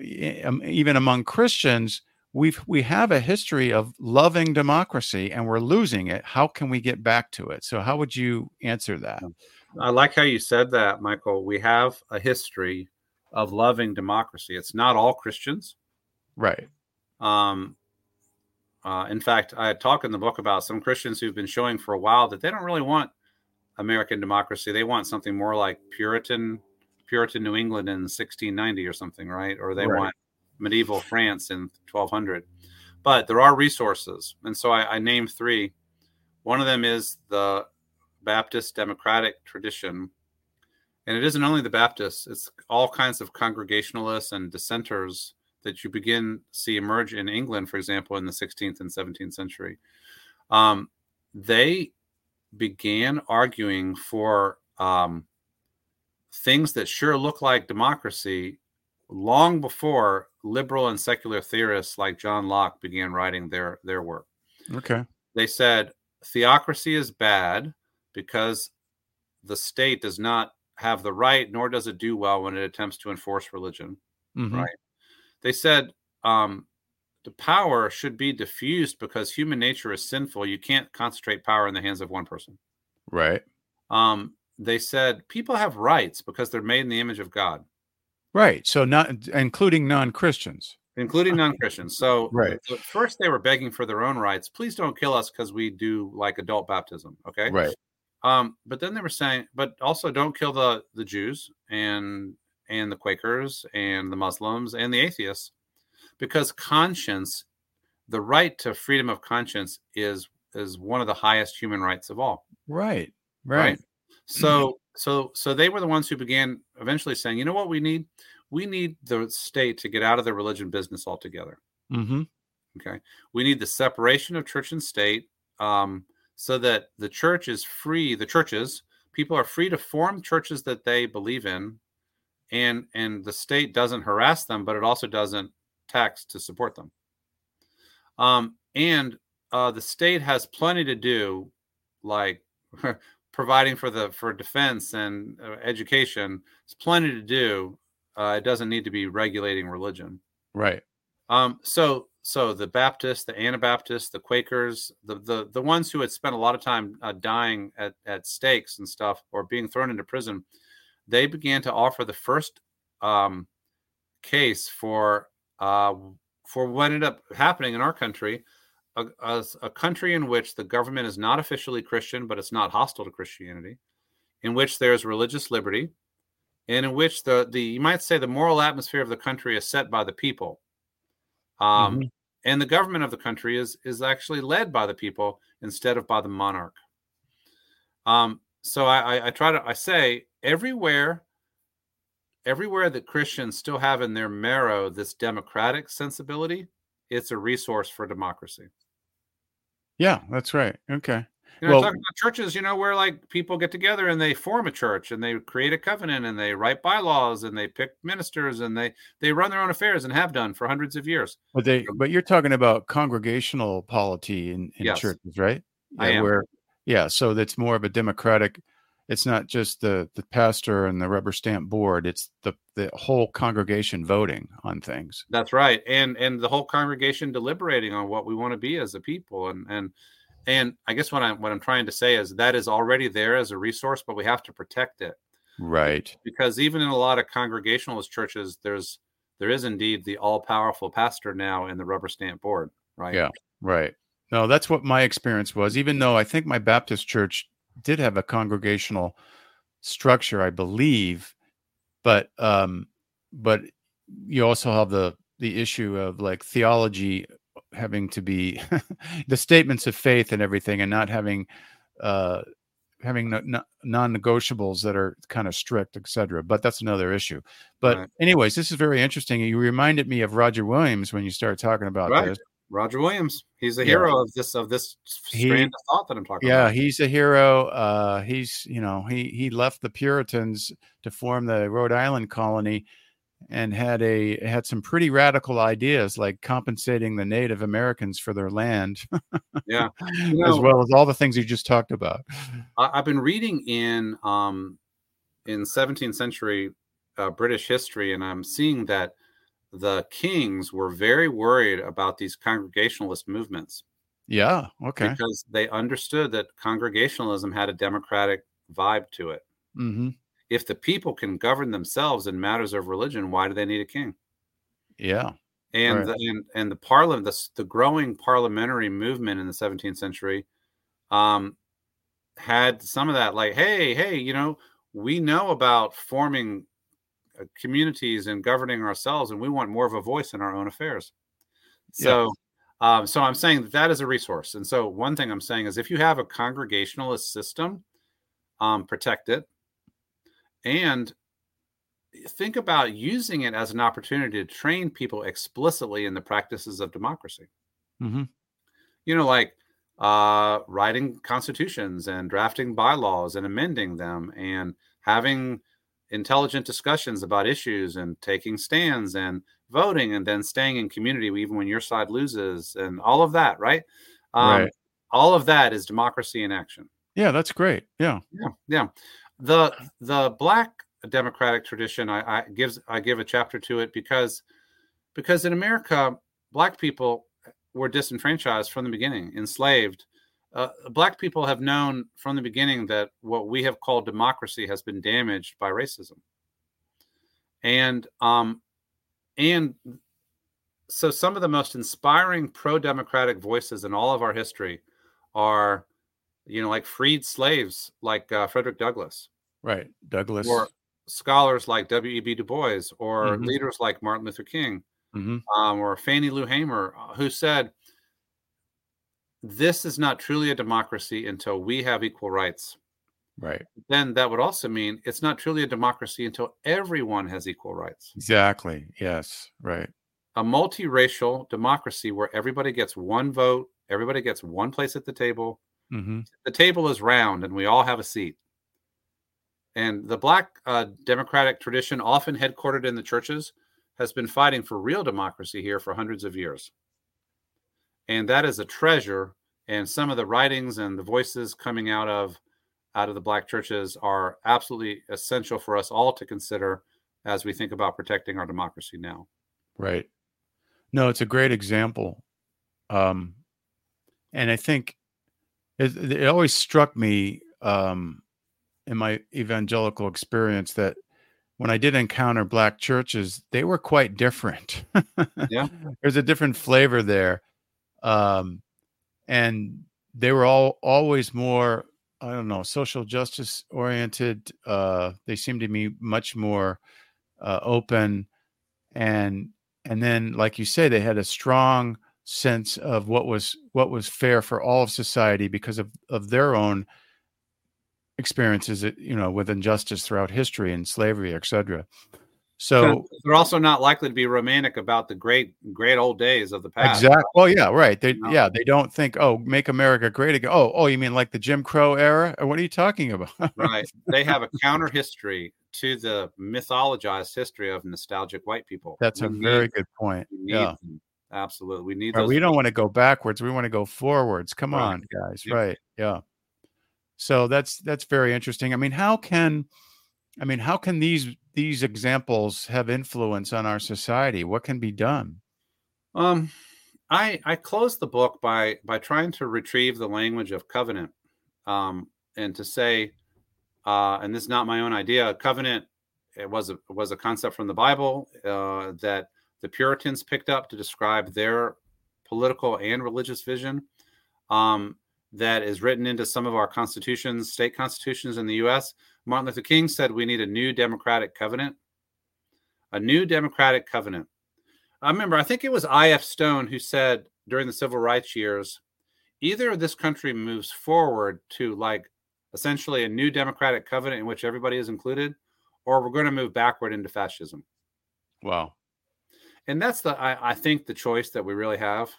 even among Christians, we have a history of loving democracy and we're losing it. How can we get back to it? So how would you answer that? I like how you said that, Michael. We have a history of loving democracy. It's not all Christians. Right. In fact, I talk in the book about some Christians who've been showing for a while that they don't really want American democracy. They want something more like Puritan New England in 1690 or something, right? Or they want medieval France in 1200. But there are resources. And so I named three. One of them is the Baptist Democratic tradition. And it isn't only the Baptists. It's all kinds of congregationalists and dissenters that you begin to see emerge in England, for example, in the 16th and 17th century. They began arguing for things that sure look like democracy long before liberal and secular theorists like John Locke began writing their work. Okay. They said theocracy is bad because the state does not have the right, nor does it do well when it attempts to enforce religion. Mm-hmm. Right. They said the power should be diffused because human nature is sinful. You can't concentrate power in the hands of one person. Right. They said people have rights because they're made in the image of God. Right. So not including non-Christians. Including non-Christians. So right. First they were begging for their own rights. Please don't kill us because we do like adult baptism. Okay. Right. But then they were saying, but also don't kill the Jews and the Quakers and the Muslims and the atheists, because conscience, the right to freedom of conscience is one of the highest human rights of all. Right. Right. So they were the ones who began eventually saying, you know what we need? We need the state to get out of the religion business altogether. Mm-hmm. Okay. We need the separation of church and state so that the church is free. The churches, people are free to form churches that they believe in, and the state doesn't harass them, but it also doesn't tax to support them. And the state has plenty to do, like providing for defense and education. It's plenty to do. It doesn't need to be regulating religion. Right. So the Baptists, the Anabaptists, the Quakers, the ones who had spent a lot of time dying at stakes and stuff, or being thrown into prison, they began to offer the first case for what ended up happening in our country, a country in which the government is not officially Christian, but it's not hostile to Christianity, in which there's religious liberty, and in which the you might say the moral atmosphere of the country is set by the people. Mm-hmm. And the government of the country is actually led by the people instead of by the monarch. So I say everywhere that Christians still have in their marrow this democratic sensibility, it's a resource for democracy. Yeah, that's right. Okay. You know, well, talking about churches, you know, where like people get together and they form a church and they create a covenant and they write bylaws and they pick ministers and they run their own affairs and have done for hundreds of years. But you're talking about congregational polity in yes. churches, right? Yeah, I am. So that's more of a democratic. It's not just the pastor and the rubber stamp board. It's the whole congregation voting on things. That's right. And the whole congregation deliberating on what we want to be as a people. And I guess what I'm trying to say is that is already there as a resource, but we have to protect it. Right. Because even in a lot of congregationalist churches, there is indeed the all-powerful pastor now and the rubber stamp board. Right. Yeah. Right. No, that's what my experience was, even though I think my Baptist church did have a congregational structure, I believe, but you also have the issue of like theology having to be the statements of faith and everything, and not having having non-negotiables that are kind of strict, et cetera. But that's another issue. But anyways, this is very interesting. You reminded me of Roger Williams when you started talking about this. Roger Williams. He's the hero of this strand of thought that I'm talking about. Yeah, he's a hero. He's, you know, he left the Puritans to form the Rhode Island colony and had some pretty radical ideas, like compensating the Native Americans for their land. Yeah. You know, as well as all the things you just talked about. I've been reading in 17th century British history, and I'm seeing that the kings were very worried about these congregationalist movements. Yeah, okay. Because they understood that congregationalism had a democratic vibe to it. Mm-hmm. If the people can govern themselves in matters of religion, why do they need a king? Yeah. And the parliament, the growing parliamentary movement in the 17th century had some of that, like, hey, you know, we know about forming communities and governing ourselves, and we want more of a voice in our own affairs. So, so I'm saying that is a resource. And so one thing I'm saying is if you have a congregationalist system, protect it. And think about using it as an opportunity to train people explicitly in the practices of democracy. Mm-hmm. You know, like writing constitutions and drafting bylaws and amending them and having intelligent discussions about issues and taking stands and voting and then staying in community even when your side loses and all of that, right? All of that is democracy in action. Yeah, that's great. Yeah. The Black Democratic tradition, I give a chapter to it because in America, Black people were disenfranchised from the beginning, enslaved. Black people have known from the beginning that what we have called democracy has been damaged by racism. And so some of the most inspiring pro-democratic voices in all of our history are, you know, like freed slaves, like Frederick Douglass. Right, Douglass. Or scholars like W.E.B. Du Bois, or mm-hmm. leaders like Martin Luther King, mm-hmm. Or Fannie Lou Hamer, who said, this is not truly a democracy until we have equal rights. Right. Then that would also mean it's not truly a democracy until everyone has equal rights. Exactly. Yes. Right. A multiracial democracy where everybody gets one vote, everybody gets one place at the table. Mm-hmm. The table is round and we all have a seat. And the Black democratic tradition, often headquartered in the churches, has been fighting for real democracy here for hundreds of years. And that is a treasure. And some of the writings and the voices coming out of the Black churches are absolutely essential for us all to consider as we think about protecting our democracy now. Right. No, it's a great example. And I think it always struck me in my evangelical experience that when I did encounter Black churches, they were quite different. Yeah, there's a different flavor there. And they were all always more, I don't know, social justice oriented. They seemed to me much more open. And then, like you say, they had a strong sense of what was fair for all of society because of their own experiences, you know, with injustice throughout history and slavery, et cetera. So they're also not likely to be romantic about the great old days of the past. Exactly. Oh, yeah, right. They don't think, oh, make America great again. Oh, you mean like the Jim Crow era? What are you talking about? Right. They have a counter history to the mythologized history of nostalgic white people. That's a very good point. Yeah, them. Absolutely. We need. We don't want to go backwards. We want to go forwards. Come on, guys. Yeah. Right. Yeah. So that's very interesting. I mean, how can these examples have influence on our society? What can be done? I closed the book by trying to retrieve the language of covenant, and to say, and this is not my own idea. Covenant, it was a concept from the Bible that the Puritans picked up to describe their political and religious vision. That is written into some of our constitutions, state constitutions in the U.S. Martin Luther King said we need a new democratic covenant. A new democratic covenant. I remember, I think it was I.F. Stone who said during the civil rights years, either this country moves forward to like essentially a new democratic covenant in which everybody is included, or we're going to move backward into fascism. Wow. And that's the, I think, the choice that we really have.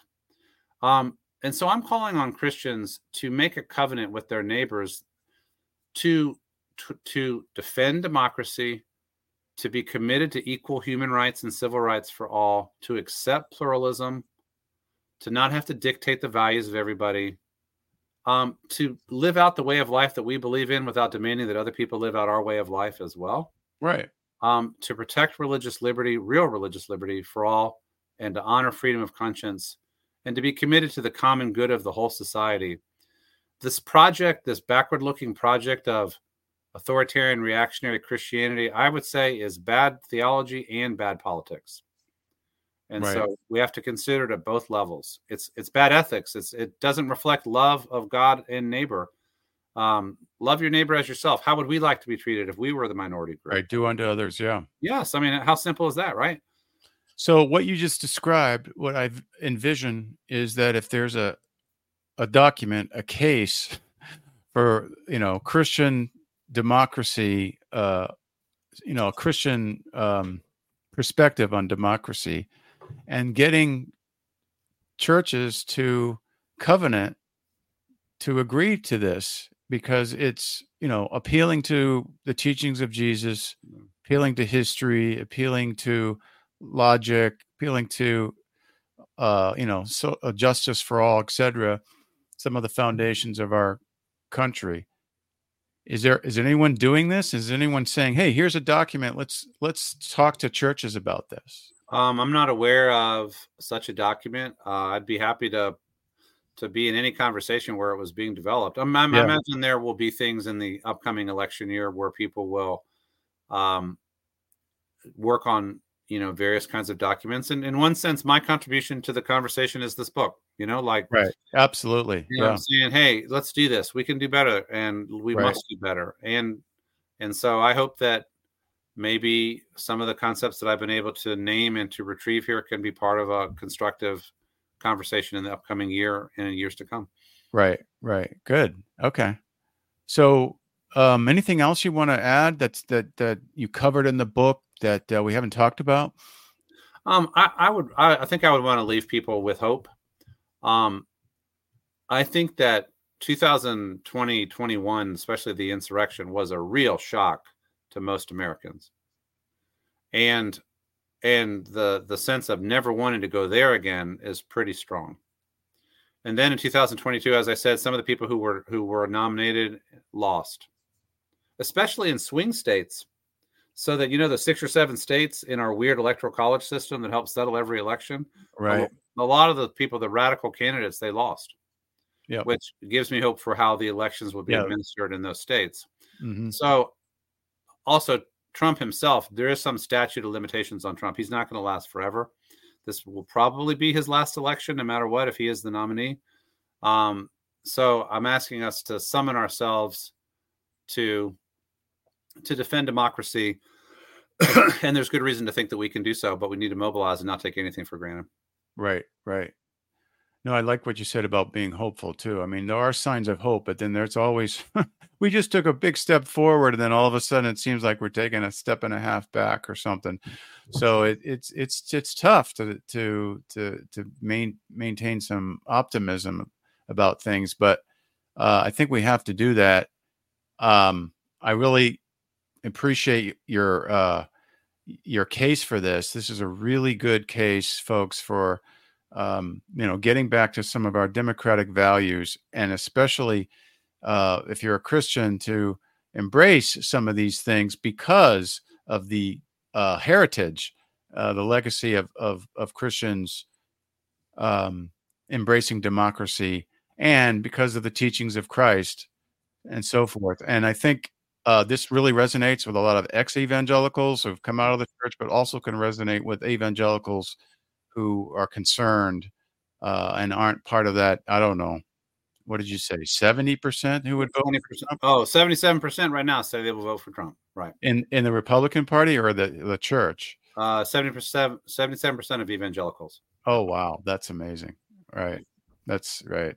And so I'm calling on Christians to make a covenant with their neighbors to defend democracy, to be committed to equal human rights and civil rights for all, to accept pluralism, to not have to dictate the values of everybody, to live out the way of life that we believe in without demanding that other people live out our way of life as well. Right. To protect religious liberty, real religious liberty for all, and to honor freedom of conscience, and to be committed to the common good of the whole society. This project, this backward-looking project of authoritarian reactionary Christianity, I would say is bad theology and bad politics. And right. So we have to consider it at both levels. It's bad ethics. It doesn't reflect love of God and neighbor. Love your neighbor as yourself. How would we like to be treated if we were the minority group? Right. Do unto others. Yeah. Yes. I mean, how simple is that, right? So what you just described, what I envision is that if there's a document, a case for, Christian democracy, a Christian perspective on democracy, and getting churches to covenant to agree to this, because it's, appealing to the teachings of Jesus, appealing to history, appealing to logic, appealing to, justice for all, et cetera, some of the foundations of our country. Is there anyone doing this? Is anyone saying, hey, here's a document, let's talk to churches about this? I'm not aware of such a document. I'd be happy to be in any conversation where it was being developed. I imagine there will be things in the upcoming election year where people will work on, various kinds of documents. And in one sense, my contribution to the conversation is this book, right. Absolutely. I'm saying, hey, let's do this. We can do better, and we must do better. And so I hope that maybe some of the concepts that I've been able to name and to retrieve here can be part of a constructive conversation in the upcoming year and in years to come. Right. Good. Okay. So anything else you want to add that you covered in the book that we haven't talked about? I think I would want to leave people with hope. I think that 2020, 21, especially the insurrection, was a real shock to most Americans. And the sense of never wanting to go there again is pretty strong. And then in 2022, as I said, some of the people who were nominated lost, especially in swing states. So that, the 6 or 7 states in our weird electoral college system that helps settle every election, right? A lot of the people, the radical candidates, they lost, which gives me hope for how the elections will be administered in those states. Mm-hmm. So also Trump himself, there is some statute of limitations on Trump. He's not going to last forever. This will probably be his last election, no matter what, if he is the nominee. So I'm asking us to summon ourselves to defend democracy. And there's good reason to think that we can do so, but we need to mobilize and not take anything for granted. Right. No, I like what you said about being hopeful too. I mean, there are signs of hope, but then there's always, we just took a big step forward, and then all of a sudden it seems like we're taking a step and a half back or something. So it's tough to maintain some optimism about things, but I think we have to do that. I really appreciate your case for this. This is a really good case, folks, for getting back to some of our democratic values, and especially if you're a Christian, to embrace some of these things because of the heritage, the legacy of Christians embracing democracy, and because of the teachings of Christ and so forth. And I think this really resonates with a lot of ex-evangelicals who've come out of the church, but also can resonate with evangelicals who are concerned and aren't part of that. I don't know. What did you say? 70% who would vote? 20%. Oh, 77% right now say they will vote for Trump. Right. In the Republican Party or the church? 70%, 77% of evangelicals. Oh, wow. That's amazing. Right. That's right.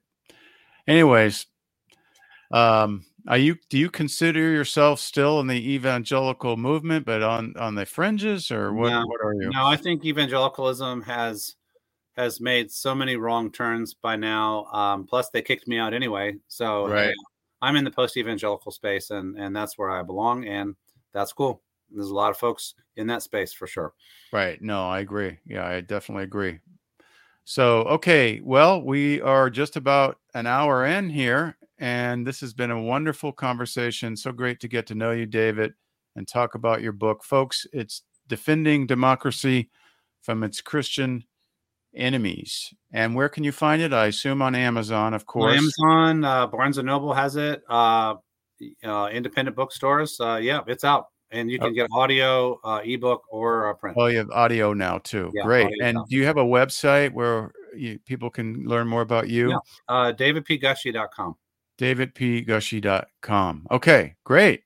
Anyways, Do you consider yourself still in the evangelical movement, but on the fringes, or what? No, what are you? No, I think evangelicalism has made so many wrong turns by now. Plus, they kicked me out anyway. So right. I'm in the post-evangelical space, and that's where I belong, and that's cool. There's a lot of folks in that space for sure. Right. No, I agree. Yeah, I definitely agree. So, okay. Well, we are just about an hour in here, and this has been a wonderful conversation. So great to get to know you, David, and talk about your book. Folks, it's Defending Democracy from Its Christian Enemies. And where can you find it? I assume on Amazon, of course. Amazon, Barnes & Noble has it, independent bookstores. Yeah, it's out. And you can get audio, ebook, or print. Oh, you have audio now too. Yeah, great. And do you have a website where people can learn more about you? Yeah. DavidPGushee.com. DavidPGushee.com. Okay, great.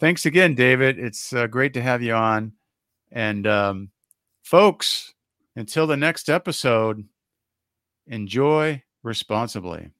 Thanks again, David. It's great to have you on. And folks, until the next episode, enjoy responsibly.